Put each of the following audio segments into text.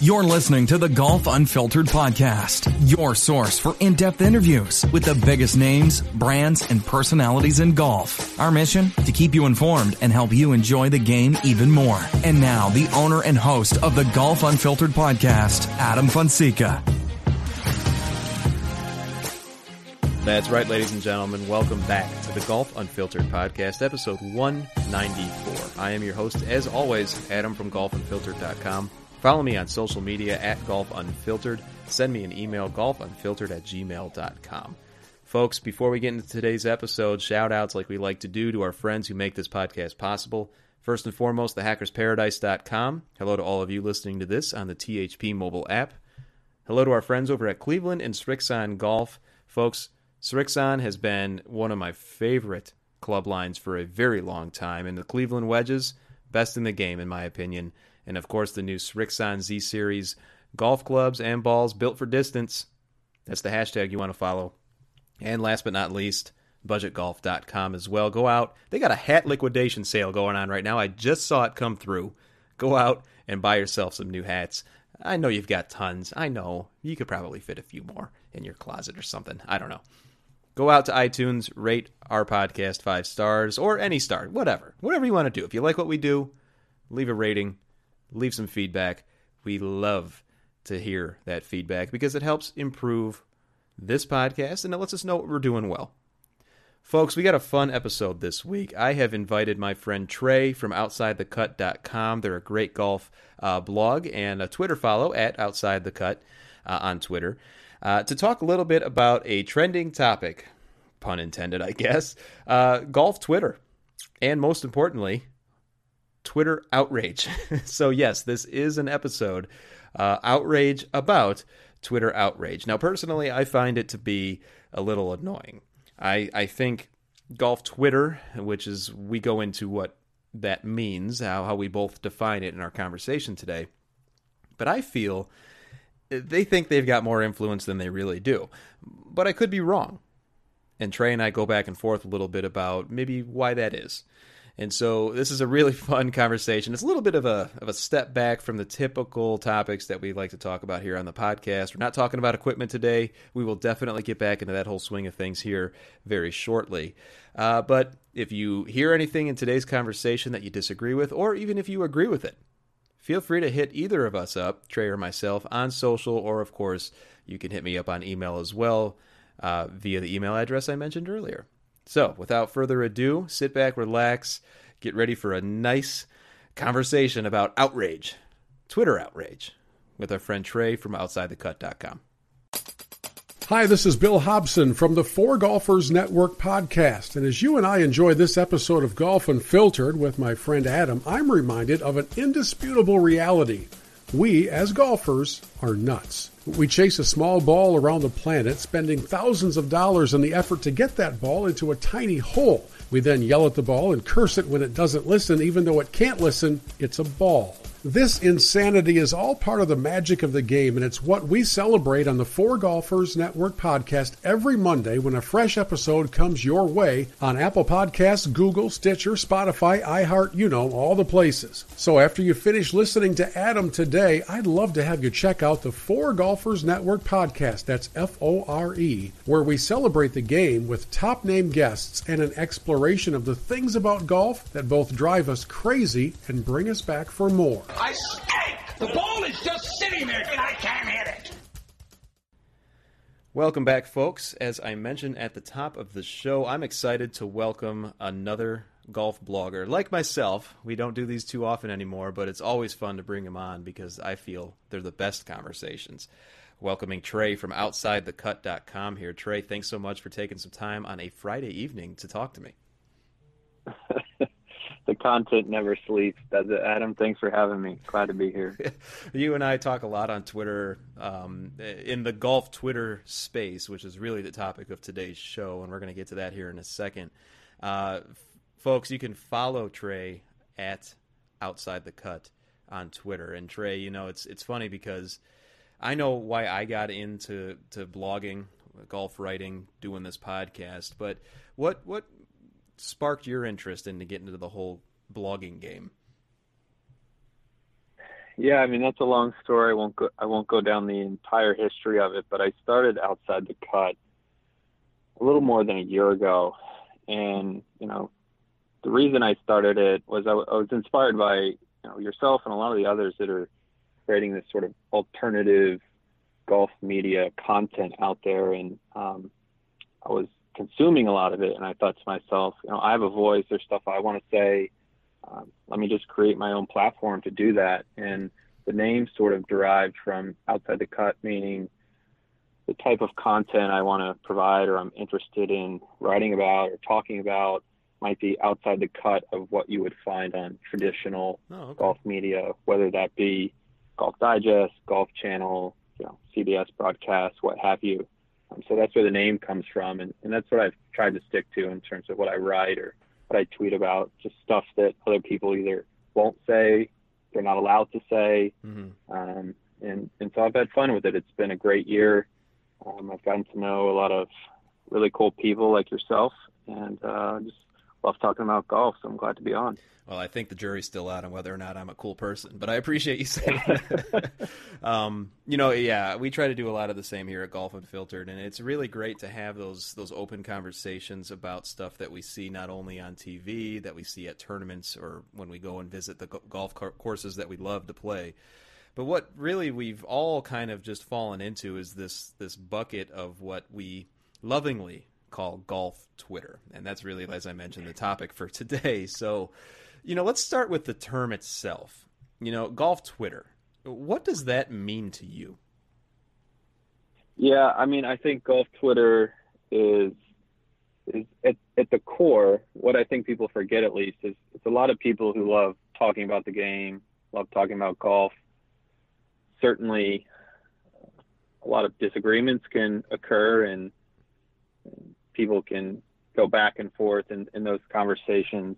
You're listening to the Golf Unfiltered Podcast, your source for in-depth interviews with the biggest names, brands, and personalities in golf. Our mission? To keep you informed and help you enjoy the game even more. And now, the owner and host of the Golf Unfiltered Podcast, Adam Fonseca. That's right, ladies and gentlemen. Welcome back to the Golf Unfiltered Podcast, episode 194. I am your host, as always, Adam from golfunfiltered.com. Follow me on social media at Golf Unfiltered. Send me an email, golfunfiltered@gmail.com. Folks, before we get into today's episode, shout-outs like we like to do to our friends who make this podcast possible. First and foremost, thehackersparadise.com. Hello to all of you listening to this on the THP mobile app. Hello to our friends over at Cleveland and Srixon Golf. Folks, Srixon has been one of my favorite club lines for a very long time, and the Cleveland wedges, best in the game, in my opinion. And, of course, the new Srixon Z Series golf clubs and balls built for distance. That's the hashtag you want to follow. And last but not least, BudgetGolf.com as well. Go out. They got a hat liquidation sale going on right now. I just saw it come through. Go out and buy yourself some new hats. I know you've got tons. I know. You could probably fit a few more in your closet or something. I don't know. Go out to iTunes, rate our podcast 5 stars or any star, whatever. Whatever you want to do. If you like what we do, leave a rating. Leave some feedback. We love to hear that feedback because it helps improve this podcast and it lets us know what we're doing well. Folks, we got a fun episode this week. I have invited my friend Trey from OutsideTheCut.com. They're a great golf blog and a Twitter follow at OutsideTheCut on Twitter to talk a little bit about a trending topic, pun intended, I guess, golf Twitter, and most importantly, Twitter outrage. So yes, this is an episode, outrage about Twitter outrage. Now, personally, I find it to be a little annoying. I think golf Twitter, which is, we go into what that means, how we both define it in our conversation today, but I feel they think they've got more influence than they really do, but I could be wrong. And Trey and I go back and forth a little bit about maybe why that is. And so this is a really fun conversation. It's a little bit of a step back from the typical topics that we like to talk about here on the podcast. We're not talking about equipment today. We will definitely get back into that whole swing of things here very shortly. But if you hear anything in today's conversation that you disagree with, or even if you agree with it, feel free to hit either of us up, Trey or myself, on social, or of course, you can hit me up on email as well via the email address I mentioned earlier. So, without further ado, sit back, relax, get ready for a nice conversation about outrage, Twitter outrage, with our friend Trey from OutsideTheCut.com. Hi, this is Bill Hobson from the Four Golfers Network podcast, and as you and I enjoy this episode of Golf Unfiltered with my friend Adam, I'm reminded of an indisputable reality. We, as golfers, are nuts. We chase a small ball around the planet, spending thousands of dollars in the effort to get that ball into a tiny hole. We then yell at the ball and curse it when it doesn't listen, even though it can't listen, it's a ball. This insanity is all part of the magic of the game, and it's what we celebrate on the Four Golfers Network podcast every Monday when a fresh episode comes your way on Apple Podcasts, Google, Stitcher, Spotify, iHeart, you know, all the places. So after you finish listening to Adam today, I'd love to have you check out the Four Golfers Network podcast, that's F-O-R-E, where we celebrate the game with top-name guests and an exploration of the things about golf that both drive us crazy and bring us back for more. I stink! The ball is just sitting there and I can't hit it! Welcome back, folks. As I mentioned at the top of the show, I'm excited to welcome another golf blogger. Like myself, we don't do these too often anymore, but it's always fun to bring them on because I feel they're the best conversations. Welcoming Trey from OutsideTheCut.com here. Trey, thanks so much for taking some time on a Friday evening to talk to me. The content never sleeps, does it? Adam, thanks for having me. Glad to be here. You and I talk a lot on Twitter, in the golf Twitter space, which is really the topic of today's show, and we're going to get to that here in a second. Folks, you can follow Trey at Outside the Cut on Twitter. And Trey, you know, it's funny because I know why I got into blogging, golf writing, doing this podcast, but what sparked your interest into getting into the whole blogging game? Yeah, I mean, that's a long story. I won't go down the entire history of it, but I started Outside the Cut a little more than a year ago. And, you know, the reason I started it was I was inspired by, you know, yourself and a lot of the others that are creating this sort of alternative golf media content out there. And I was consuming a lot of it, and I thought to myself, you know, I have a voice, there's stuff I want to say, let me just create my own platform to do that. And the name sort of derived from Outside the Cut, meaning the type of content I want to provide or I'm interested in writing about or talking about might be outside the cut of what you would find on traditional golf media, whether that be Golf Digest, Golf Channel, you know, CBS broadcasts, what have you. So that's where the name comes from, and that's what I've tried to stick to in terms of what I write or what I tweet about, just stuff that other people either won't say, they're not allowed to say. Mm-hmm. And so I've had fun with it. It's been a great year. I've gotten to know a lot of really cool people like yourself, and just love talking about golf, so I'm glad to be on. Well, I think the jury's still out on whether or not I'm a cool person, but I appreciate you saying that. You know, yeah, we try to do a lot of the same here at Golf Unfiltered, and it's really great to have those open conversations about stuff that we see not only on TV, that we see at tournaments, or when we go and visit the golf courses that we love to play. But what really we've all kind of just fallen into is this bucket of what we lovingly call golf Twitter. And that's really, as I mentioned, the topic for today. So, you know, let's start with the term itself. You know, golf Twitter. What does that mean to you? Yeah, I mean, I think golf Twitter is at the core, what I think people forget at least, is it's a lot of people who love talking about the game, love talking about golf. Certainly, a lot of disagreements can occur, and people can go back and forth in those conversations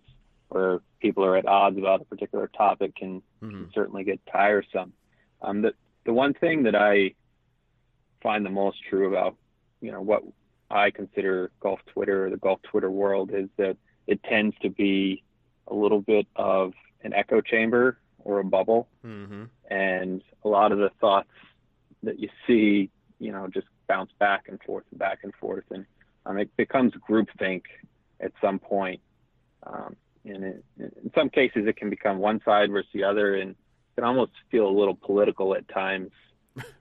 where people are at odds about a particular topic can certainly get tiresome. The one thing that I find the most true about, you know, what I consider golf Twitter or the golf Twitter world is that it tends to be a little bit of an echo chamber or a bubble. Mm-hmm. And a lot of the thoughts that you see, you know, just bounce back and forth and back and forth. And it becomes groupthink at some point. And in some cases, it can become one side versus the other, and it can almost feel a little political at times.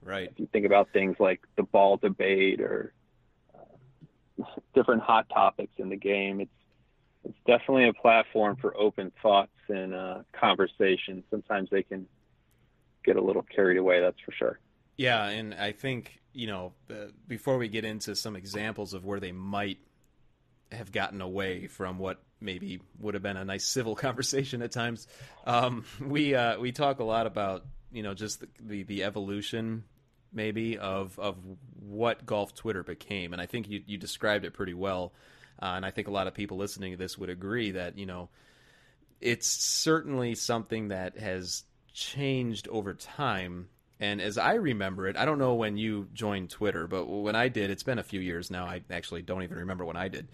Right. If you think about things like the ball debate or different hot topics in the game, it's definitely a platform for open thoughts and conversations. Sometimes they can get a little carried away, that's for sure. Yeah, and I think, you know, before we get into some examples of where they might have gotten away from what maybe would have been a nice civil conversation at times, we talk a lot about, you know, just the evolution maybe of what golf Twitter became. And I think you described it pretty well. And I think a lot of people listening to this would agree that, you know, it's certainly something that has changed over time. And as I remember it, I don't know when you joined Twitter, but when I did, it's been a few years now. I actually don't even remember when I did.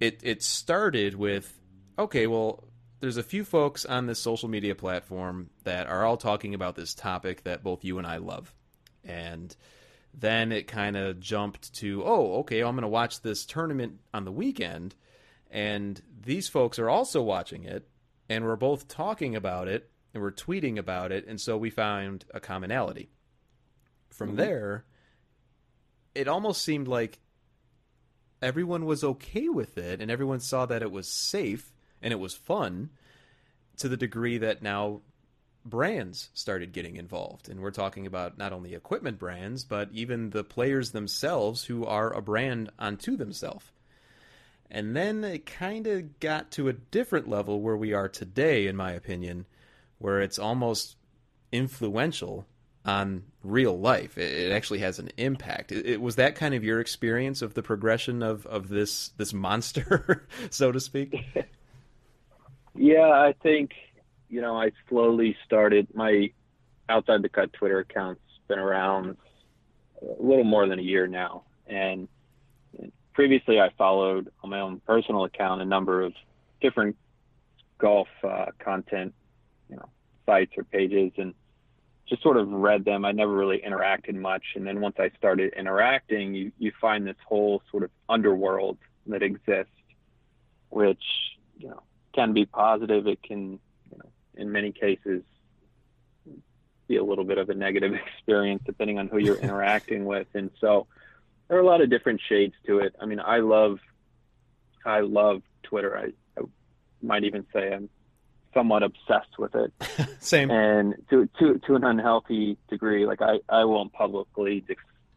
It started with, okay, well, there's a few folks on this social media platform that are all talking about this topic that both you and I love. And then it kind of jumped to, oh, okay, I'm going to watch this tournament on the weekend, and these folks are also watching it, and we're both talking about it, and we're tweeting about it, and so we found a commonality. From there, it almost seemed like everyone was okay with it, and everyone saw that it was safe and it was fun, to the degree that now brands started getting involved. And we're talking about not only equipment brands, but even the players themselves, who are a brand unto themselves. And then it kind of got to a different level where we are today, in my opinion, where it's almost influential on real life. It actually has an impact. It was that kind of your experience of the progression of this monster, so to speak? Yeah, I think, I slowly started. My Outside the Cut Twitter account's been around a little more than a year now. And previously I followed, on my own personal account, a number of different golf content, sites or pages, and just sort of read them. I never really interacted much. And then once I started interacting, you find this whole sort of underworld that exists, which, can be positive. It can, in many cases, be a little bit of a negative experience depending on who you're interacting with. And so there are a lot of different shades to it. I mean, I love Twitter. I might even say I'm somewhat obsessed with it. Same. And to an unhealthy degree. Like I won't publicly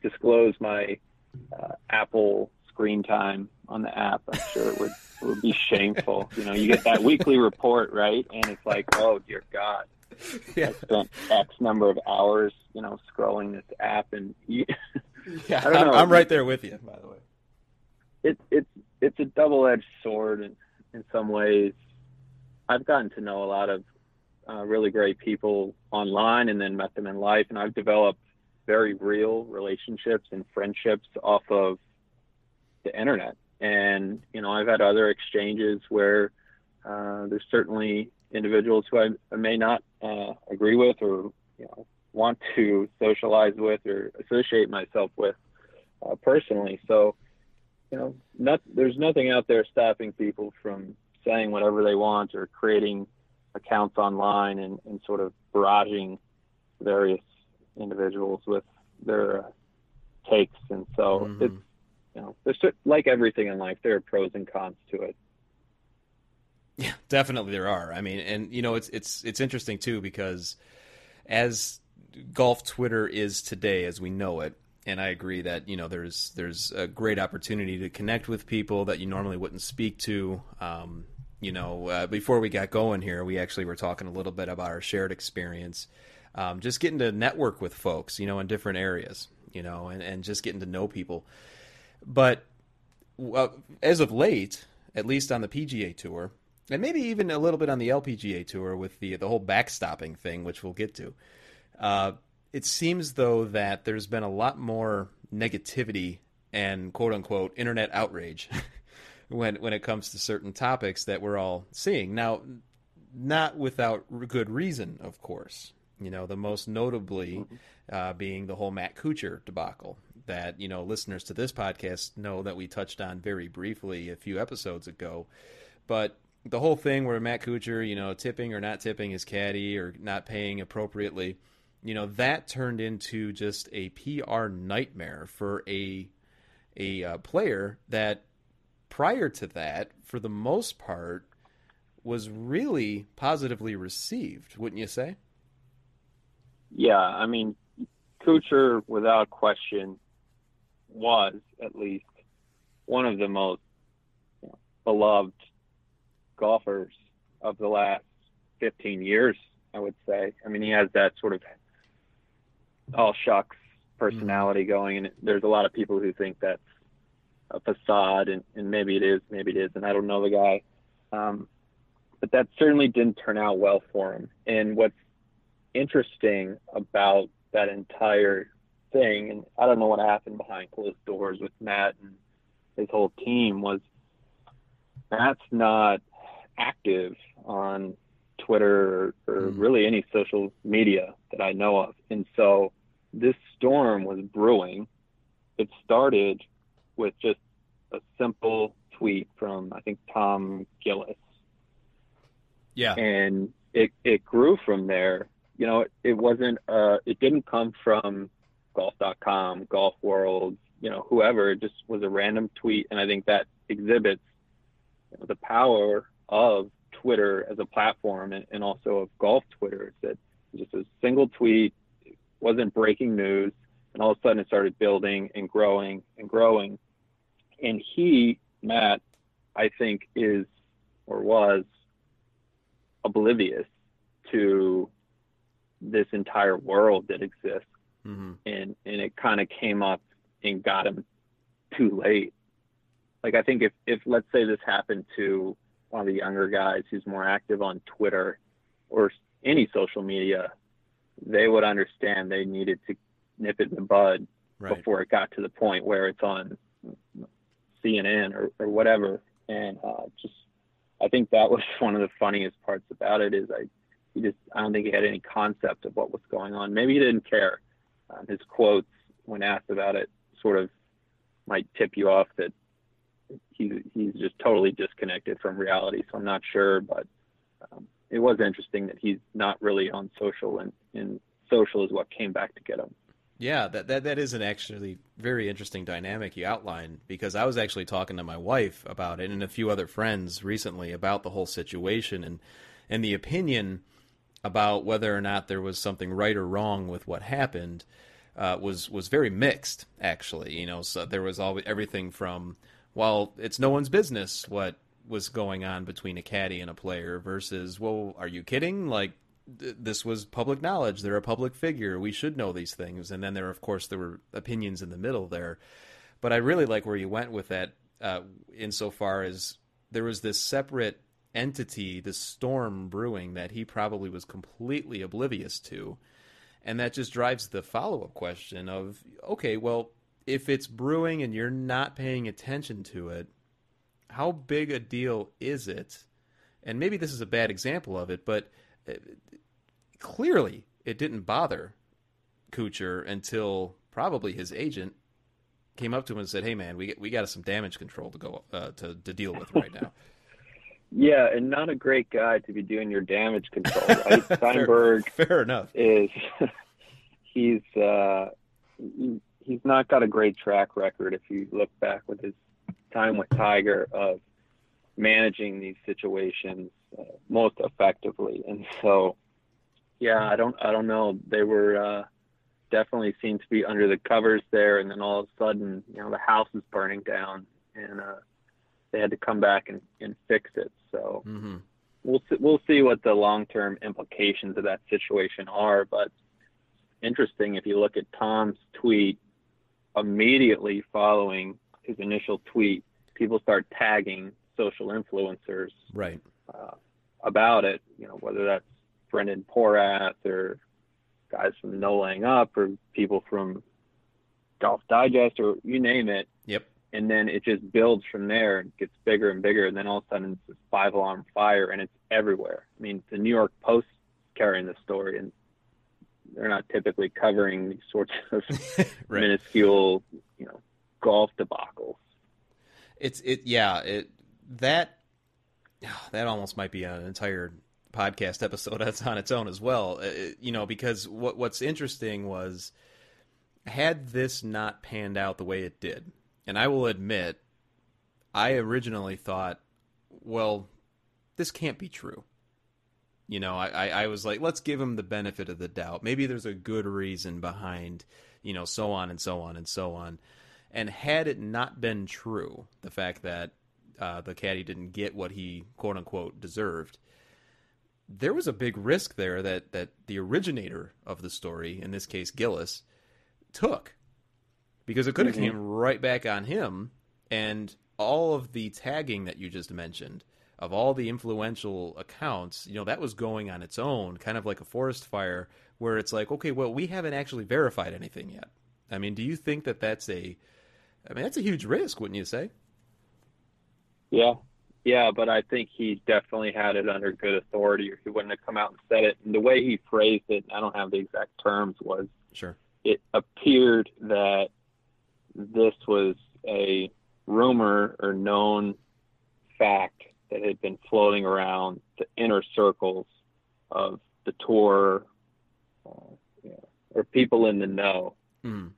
disclose my Apple screen time on the app. I'm sure it would be shameful. You get that weekly report, right? And it's like, oh dear God, yeah. I spent X number of hours, scrolling this app, and yeah, I don't know. I'm right there with you, by the way. It's a double-edged sword in some ways. I've gotten to know a lot of really great people online, and then met them in life, and I've developed very real relationships and friendships off of the internet. And I've had other exchanges where there's certainly individuals who I may not agree with, or want to socialize with or associate myself with personally. So there's nothing out there stopping people from saying whatever they want or creating accounts online and sort of barraging various individuals with their takes. And so it's there's, like everything in life, there are pros and cons to it. Yeah, definitely there are. I mean, and it's interesting too, because as golf Twitter is today as we know it, and I agree that there's a great opportunity to connect with people that you normally wouldn't speak to. Before we got going here, we actually were talking a little bit about our shared experience, just getting to network with folks, in different areas, and just getting to know people. But as of late, at least on the PGA Tour, and maybe even a little bit on the LPGA Tour with the whole backstopping thing, which we'll get to, it seems, though, that there's been a lot more negativity and, quote-unquote, internet outrage when it comes to certain topics that we're all seeing. Now, not without good reason, of course. The most notably being the whole Matt Kuchar debacle that, listeners to this podcast know that we touched on very briefly a few episodes ago. But the whole thing where Matt Kuchar, tipping or not tipping his caddy or not paying appropriately, that turned into just a PR nightmare for a player that prior to that, for the most part, was really positively received, wouldn't you say? Yeah, I mean, Kuchar, without question, was at least one of the most beloved golfers of the last 15 years, I would say. I mean, he has that sort of all shucks personality going, and there's a lot of people who think that's a facade, and maybe it is, and I don't know the guy, but that certainly didn't turn out well for him. And what's interesting about that entire thing, and I don't know what happened behind closed doors with Matt and his whole team, was Matt's not active on Twitter or really any social media that I know of. And so this storm was brewing. It started with just a simple tweet from, I think, Tom Gillis. Yeah. And it grew from there. It wasn't, it didn't come from golf.com, Golf World, whoever. It just was a random tweet. And I think that exhibits the power of Twitter as a platform, and also of golf Twitter. It's that just a single tweet, wasn't breaking news, and all of a sudden it started building and growing. And he, Matt, I think is or was oblivious to this entire world that exists. Mm-hmm. And it kind of came up and got him too late. Like, I think if let's say this happened to one of the younger guys who's more active on Twitter or any social media, they would understand they needed to nip it in the bud right. before it got to the point where it's on CNN or whatever. And just, I think that was one of the funniest parts about it is I don't think he had any concept of what was going on. Maybe he didn't care. His quotes when asked about it sort of might tip you off that he's just totally disconnected from reality. So I'm not sure, but it was interesting that he's not really on social, and social is what came back to get him. Yeah, that is an actually very interesting dynamic you outlined, because I was actually talking to my wife about it and a few other friends recently about the whole situation and the opinion about whether or not there was something right or wrong with what happened was very mixed, actually. You know, so there was always everything from, well, it's no one's business what was going on between a caddy and a player versus, well, are you kidding? Like, this was public knowledge. They're a public figure. We should know these things. And then there were opinions in the middle there. But I really like where you went with that insofar as there was this separate entity, this storm brewing that he probably was completely oblivious to. And that just drives the follow-up question of, okay, well, if it's brewing and you're not paying attention to it, how big a deal is it? And maybe this is a bad example of it, but clearly it didn't bother Kuchar until probably his agent came up to him and said, hey, man, we got some damage control to go to deal with right now. Yeah, and not a great guy to be doing your damage control, right? Steinberg fair enough. He's not got a great track record if you look back with his time with Tiger of managing these situations most effectively. And so, yeah, I don't know. They were definitely seemed to be under the covers there. And then all of a sudden, you know, the house is burning down and they had to come back and fix it. So mm-hmm. we'll see what the long-term implications of that situation are. But interesting, if you look at Tom's tweet immediately following his initial tweet, people start tagging social influencers right. About it, you know, whether that's Brendan Porath or guys from No Laying Up or people from Golf Digest or you name it. Yep. And then it just builds from there and gets bigger and bigger. And then all of a sudden it's this 5-alarm fire and it's everywhere. I mean, the New York Post carrying the story, and they're not typically covering these sorts of right. minuscule, you know, golf debacles. That almost might be an entire podcast episode that's on its own as well. You know, because what's interesting was, had this not panned out the way it did, and I will admit, I originally thought, well, this can't be true. You know, I was like, let's give him the benefit of the doubt. Maybe there's a good reason behind, you know, so on and so on and so on. And had it not been true, the fact that the caddy didn't get what he, quote unquote, deserved, there was a big risk there that the originator of the story, in this case Gillis, took. Because it could have mm-hmm. came right back on him, and all of the tagging that you just mentioned of all the influential accounts, you know, that was going on its own, kind of like a forest fire, where it's like, okay, well, we haven't actually verified anything yet. I mean, do you think that that's a huge risk, wouldn't you say? Yeah, but I think he definitely had it under good authority, or he wouldn't have come out and said it. And the way he phrased it, I don't have the exact terms, was sure. It appeared that this was a rumor or known fact that had been floating around the inner circles of the tour or people in the know. Mm.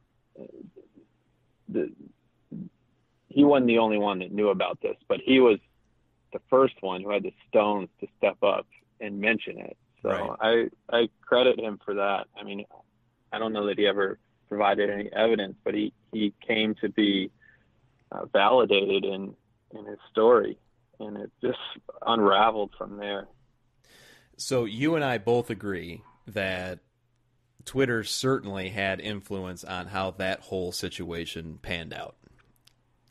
He wasn't the only one that knew about this, but he was the first one who had the stones to step up and mention it. So right. I credit him for that. I mean, I don't know that he ever provided any evidence, but he came to be validated in his story. and it just unraveled from there. So you and I both agree that Twitter certainly had influence on how that whole situation panned out.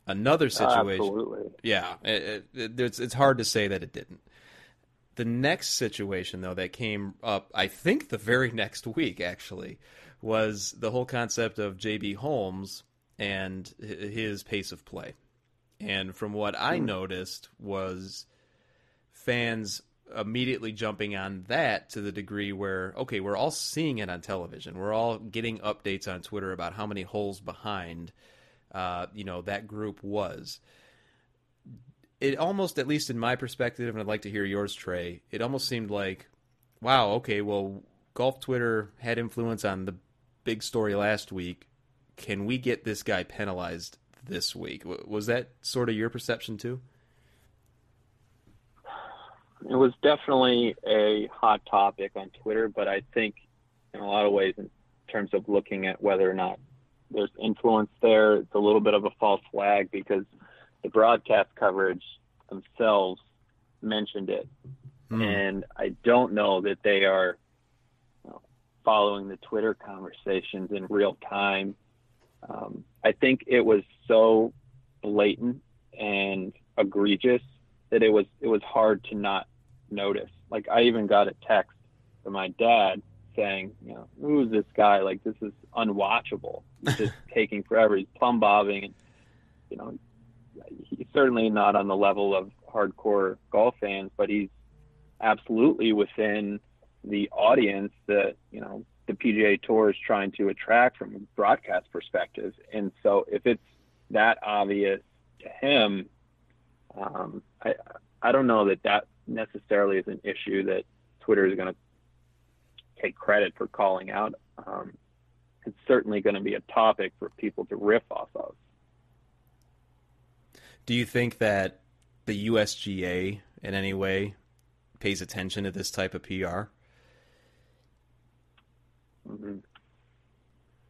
Another situation, absolutely. Yeah, it's hard to say that it didn't. The next situation, though, that came up, I think the very next week, actually, was the whole concept of J.B. Holmes and his pace of play. And from what I noticed was fans immediately jumping on that to the degree where, okay, we're all seeing it on television. We're all getting updates on Twitter about how many holes behind, that group was. It almost, at least in my perspective, and I'd like to hear yours, Trey, it almost seemed like, wow, okay, well, golf Twitter had influence on the big story last week. Can we get this guy penalized this week? Was that sort of your perception too? It was definitely a hot topic on Twitter, but I think in a lot of ways, in terms of looking at whether or not there's influence there, it's a little bit of a false flag because the broadcast coverage themselves mentioned it. And I don't know that they are following the Twitter conversations in real time. I think it was so blatant and egregious that it was hard to not notice. Like, I even got a text from my dad saying, who's this guy? Like, this is unwatchable. He's just taking forever. He's plumb bobbing. And, he's certainly not on the level of hardcore golf fans, but he's absolutely within the audience that, the PGA Tour is trying to attract from a broadcast perspective. And so if it's that obvious to him, I don't know that necessarily is an issue that Twitter is going to take credit for calling out. It's certainly going to be a topic for people to riff off of. Do you think that the USGA in any way pays attention to this type of PR? Mm-hmm.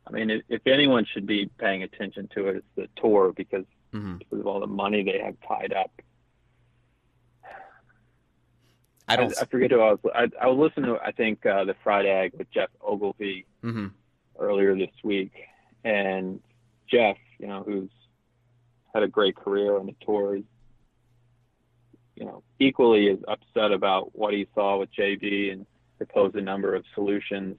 I mean, if anyone should be paying attention to it, it's the tour because of all the money they have tied up. I forget who I was listening to, I think, the Friday Egg with Jeff Ogilvy earlier this week. And Jeff, who's had a great career on the tour, equally is upset about what he saw with JB and proposed a number of solutions.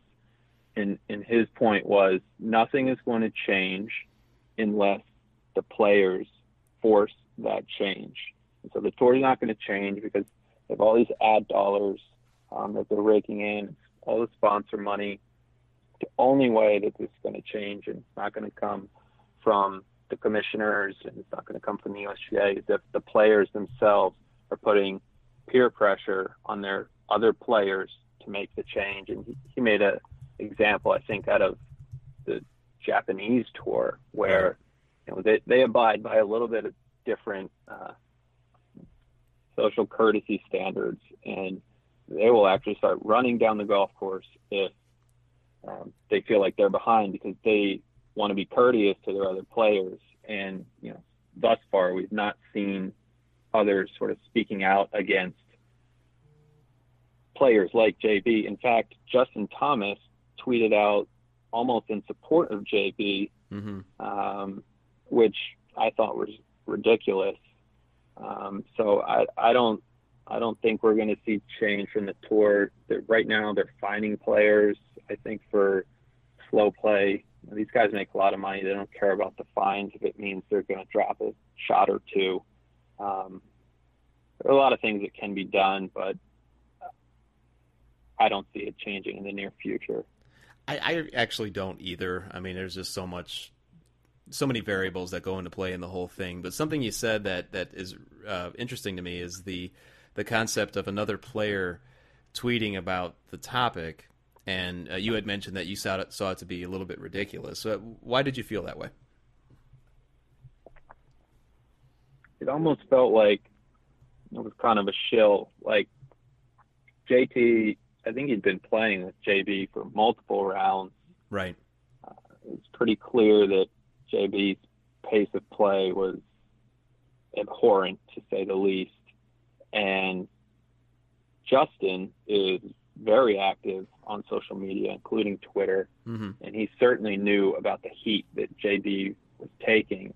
And his point was, nothing is going to change unless the players force that change. And so the tour is not going to change because they have all these ad dollars that they're raking in, all the sponsor money. The only way that this is going to change, and it's not going to come from the commissioners and it's not going to come from the USGA, is if the players themselves are putting peer pressure on their other players to make the change. And he made an example, I think, out of the Japanese tour where they abide by a little bit of different social courtesy standards, and they will actually start running down the golf course if they feel like they're behind because they want to be courteous to their other players. And, thus far, we've not seen others sort of speaking out against players like JB. In fact, Justin Thomas tweeted out almost in support of JB, which I thought was ridiculous. So I don't think we're going to see change from the tour. Right now, they're fining players, I think, for slow play. These guys make a lot of money. They don't care about the fines if it means they're going to drop a shot or two. There are a lot of things that can be done, but I don't see it changing in the near future. I actually don't either. I mean, there's just so many variables that go into play in the whole thing. But something you said that is interesting to me is the concept of another player tweeting about the topic. And you had mentioned that you saw it to be a little bit ridiculous. So why did you feel that way? It almost felt like it was kind of a shill. Like, JT, I think he'd been playing with JB for multiple rounds. Right. It was pretty clear that JB's pace of play was abhorrent, to say the least. And Justin is very active on social media, including Twitter. Mm-hmm. And he certainly knew about the heat that JB was taking.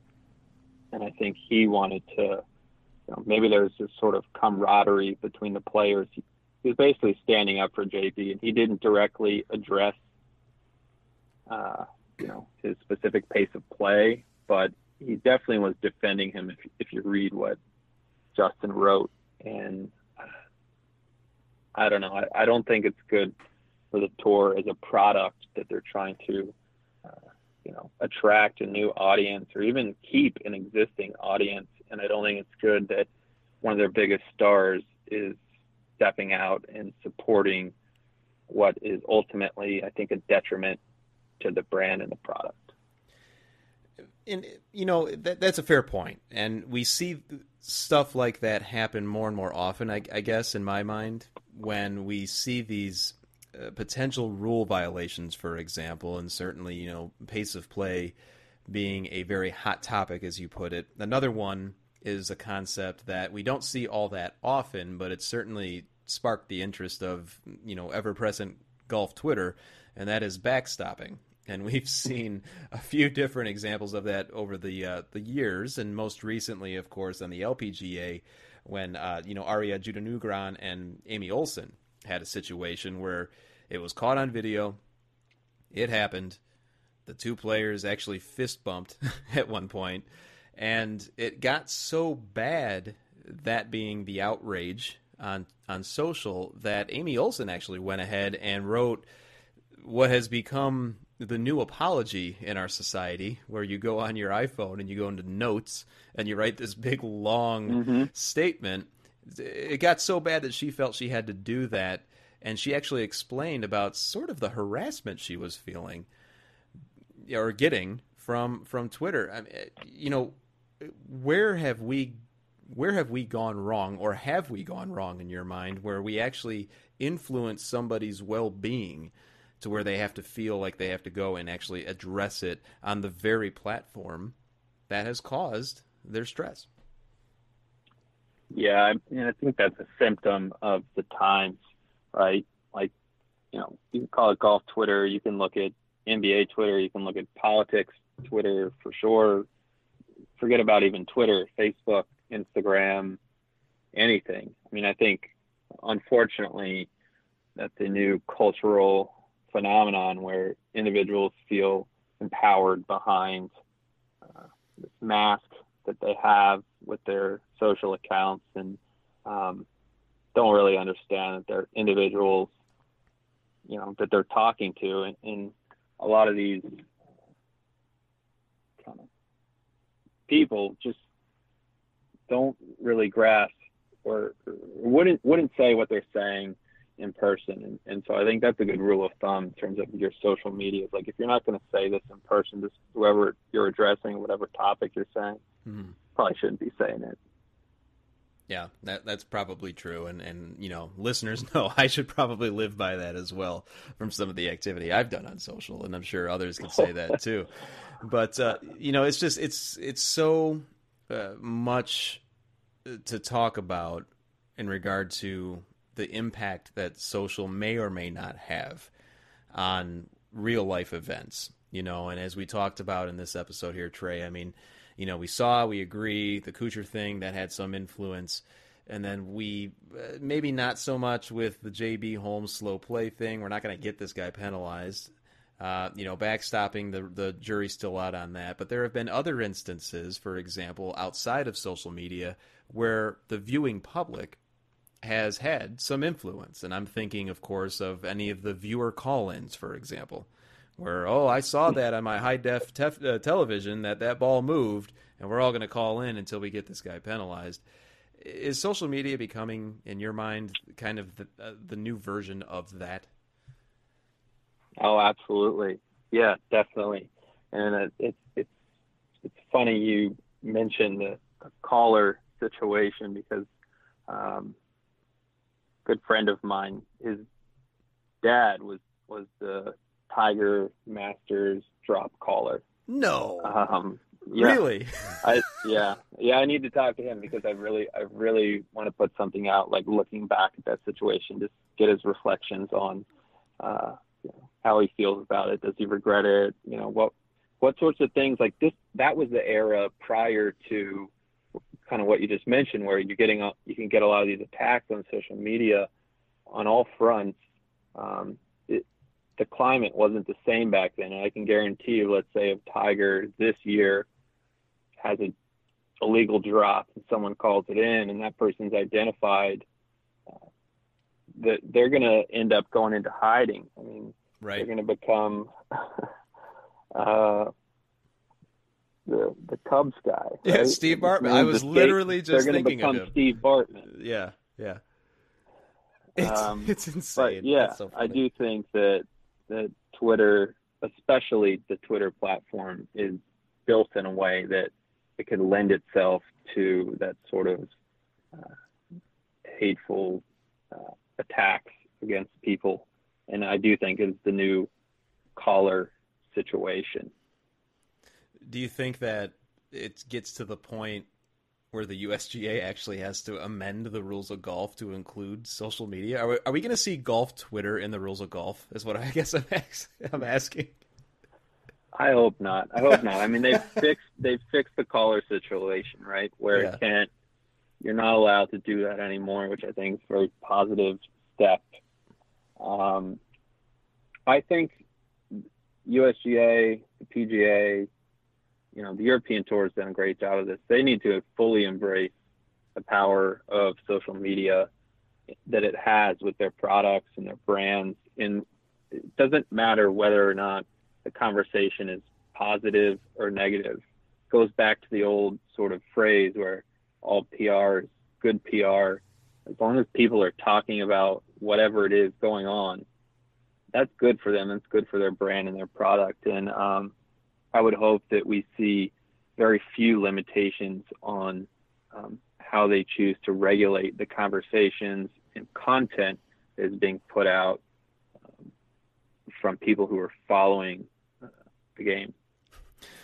And I think he wanted to, maybe there was this sort of camaraderie between the players. He was basically standing up for JB, and he didn't directly address, his specific pace of play, but he definitely was defending him. If you read what Justin wrote, and I don't know, I don't think it's good for the tour as a product that they're trying to, attract a new audience or even keep an existing audience. And I don't think it's good that one of their biggest stars is stepping out and supporting what is ultimately, I think, a detriment to the brand and the product. And, that's a fair point. And we see stuff like that happen more and more often, I guess, in my mind, when we see these potential rule violations, for example, and certainly, pace of play being a very hot topic, as you put it. Another one is a concept that we don't see all that often, but it certainly sparked the interest of, ever-present golf Twitter, and that is backstopping. And we've seen a few different examples of that over the years, and most recently, of course, on the LPGA when, Ariya Jutanugarn and Amy Olson had a situation where it was caught on video. It happened. The two players actually fist bumped at one point, and it got so bad, that being the outrage on social, that Amy Olson actually went ahead and wrote what has become the new apology in our society, where you go on your iPhone and you go into notes and you write this big long statement. It got so bad that she felt she had to do that, and she actually explained about sort of the harassment she was feeling or getting from Twitter. I mean, where have we gone wrong, or have we gone wrong in your mind, where we actually influence somebody's well-being to where they have to feel like they have to go and actually address it on the very platform that has caused their stress? Yeah, I think that's a symptom of the times, right? Like, you can call it golf Twitter, you can look at NBA Twitter, you can look at politics Twitter for sure. Forget about even Twitter, Facebook, Instagram, anything. I mean, I think, unfortunately, that's a new cultural phenomenon where individuals feel empowered behind this mask that they have with their social accounts, and don't really understand that they're individuals, that they're talking to. And a lot of these kind of people just don't really grasp or wouldn't say what they're saying in person. And so I think that's a good rule of thumb in terms of your social media. It's like, if you're not going to say this in person, just whoever you're addressing, whatever topic you're saying, probably shouldn't be saying it. Yeah, that's probably true. And listeners know I should probably live by that as well from some of the activity I've done on social, and I'm sure others can say that too. But, it's just, it's so much to talk about in regard to the impact that social may or may not have on real life events, and as we talked about in this episode here, Trey, I mean, we agree, the Kuchar thing, that had some influence. And then we, maybe not so much with the J.B. Holmes slow play thing. We're not going to get this guy penalized. Backstopping, the jury's still out on that. But there have been other instances, for example, outside of social media, where the viewing public has had some influence. And I'm thinking, of course, of any of the viewer call-ins, for example, where, I saw that on my high-def television, that ball moved, and we're all going to call in until we get this guy penalized. Is social media becoming, in your mind, kind of the new version of that? Oh, absolutely. Yeah, definitely. And it's funny you mentioned the caller situation, because a good friend of mine, his dad was the Tiger Masters drop caller. No. Yeah. Really? I need to talk to him because I really want to put something out, like looking back at that situation, just get his reflections on how he feels about it. Does he regret it? You know, what sorts of things like this? That was the era prior to kind of what you just mentioned, where you can get a lot of these attacks on social media on all fronts. The climate wasn't the same back then. And I can guarantee you, let's say if Tiger this year has an illegal drop and someone calls it in and that person's identified, that they're going to end up going into hiding. I mean, right. They're going to become the Cubs guy. Right? Yeah, Steve Bartman. I was literally just thinking of him. They're going to become Steve Bartman. Yeah, yeah. It's insane. Yeah, so I do think that Twitter, especially the Twitter platform, is built in a way that it could lend itself to that sort of hateful attacks against people. And I do think it's the new caller situation. Do you think that it gets to the point where the USGA actually has to amend the rules of golf to include social media? Are we going to see golf Twitter in the rules of golf is what I guess I'm asking. I hope not. I mean, they've fixed the caller situation, right? Where yeah. You're not allowed to do that anymore, which I think is a very positive step. I think USGA, the PGA, you know, the European Tour has done a great job of this. They need to fully embrace the power of social media that it has with their products and their brands. And it doesn't matter whether or not the conversation is positive or negative. It goes back to the old sort of phrase where all PR is good PR. As long as people are talking about whatever it is going on, that's good for them. It's good for their brand and their product. And, I would hope that we see very few limitations on how they choose to regulate the conversations and content that is being put out from people who are following the game.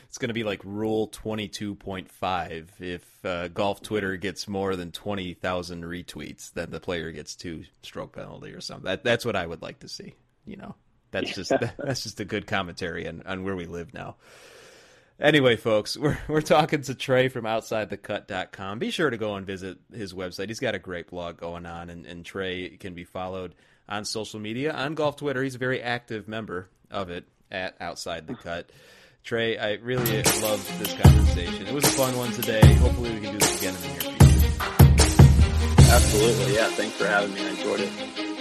It's going to be like Rule 22.5. If golf Twitter gets more than 20,000 retweets, then the player gets 2-stroke penalty or something. That's what I would like to see, you know. That's just a good commentary on where we live now. Anyway, folks, we're talking to Trey from OutsideTheCut.com. Be sure to go and visit his website. He's got a great blog going on, and Trey can be followed on social media, on golf Twitter. He's a very active member of it at Outside the Cut. Trey, I really loved this conversation. It was a fun one today. Hopefully we can do this again in the near future. Absolutely, yeah. Thanks for having me. I enjoyed it.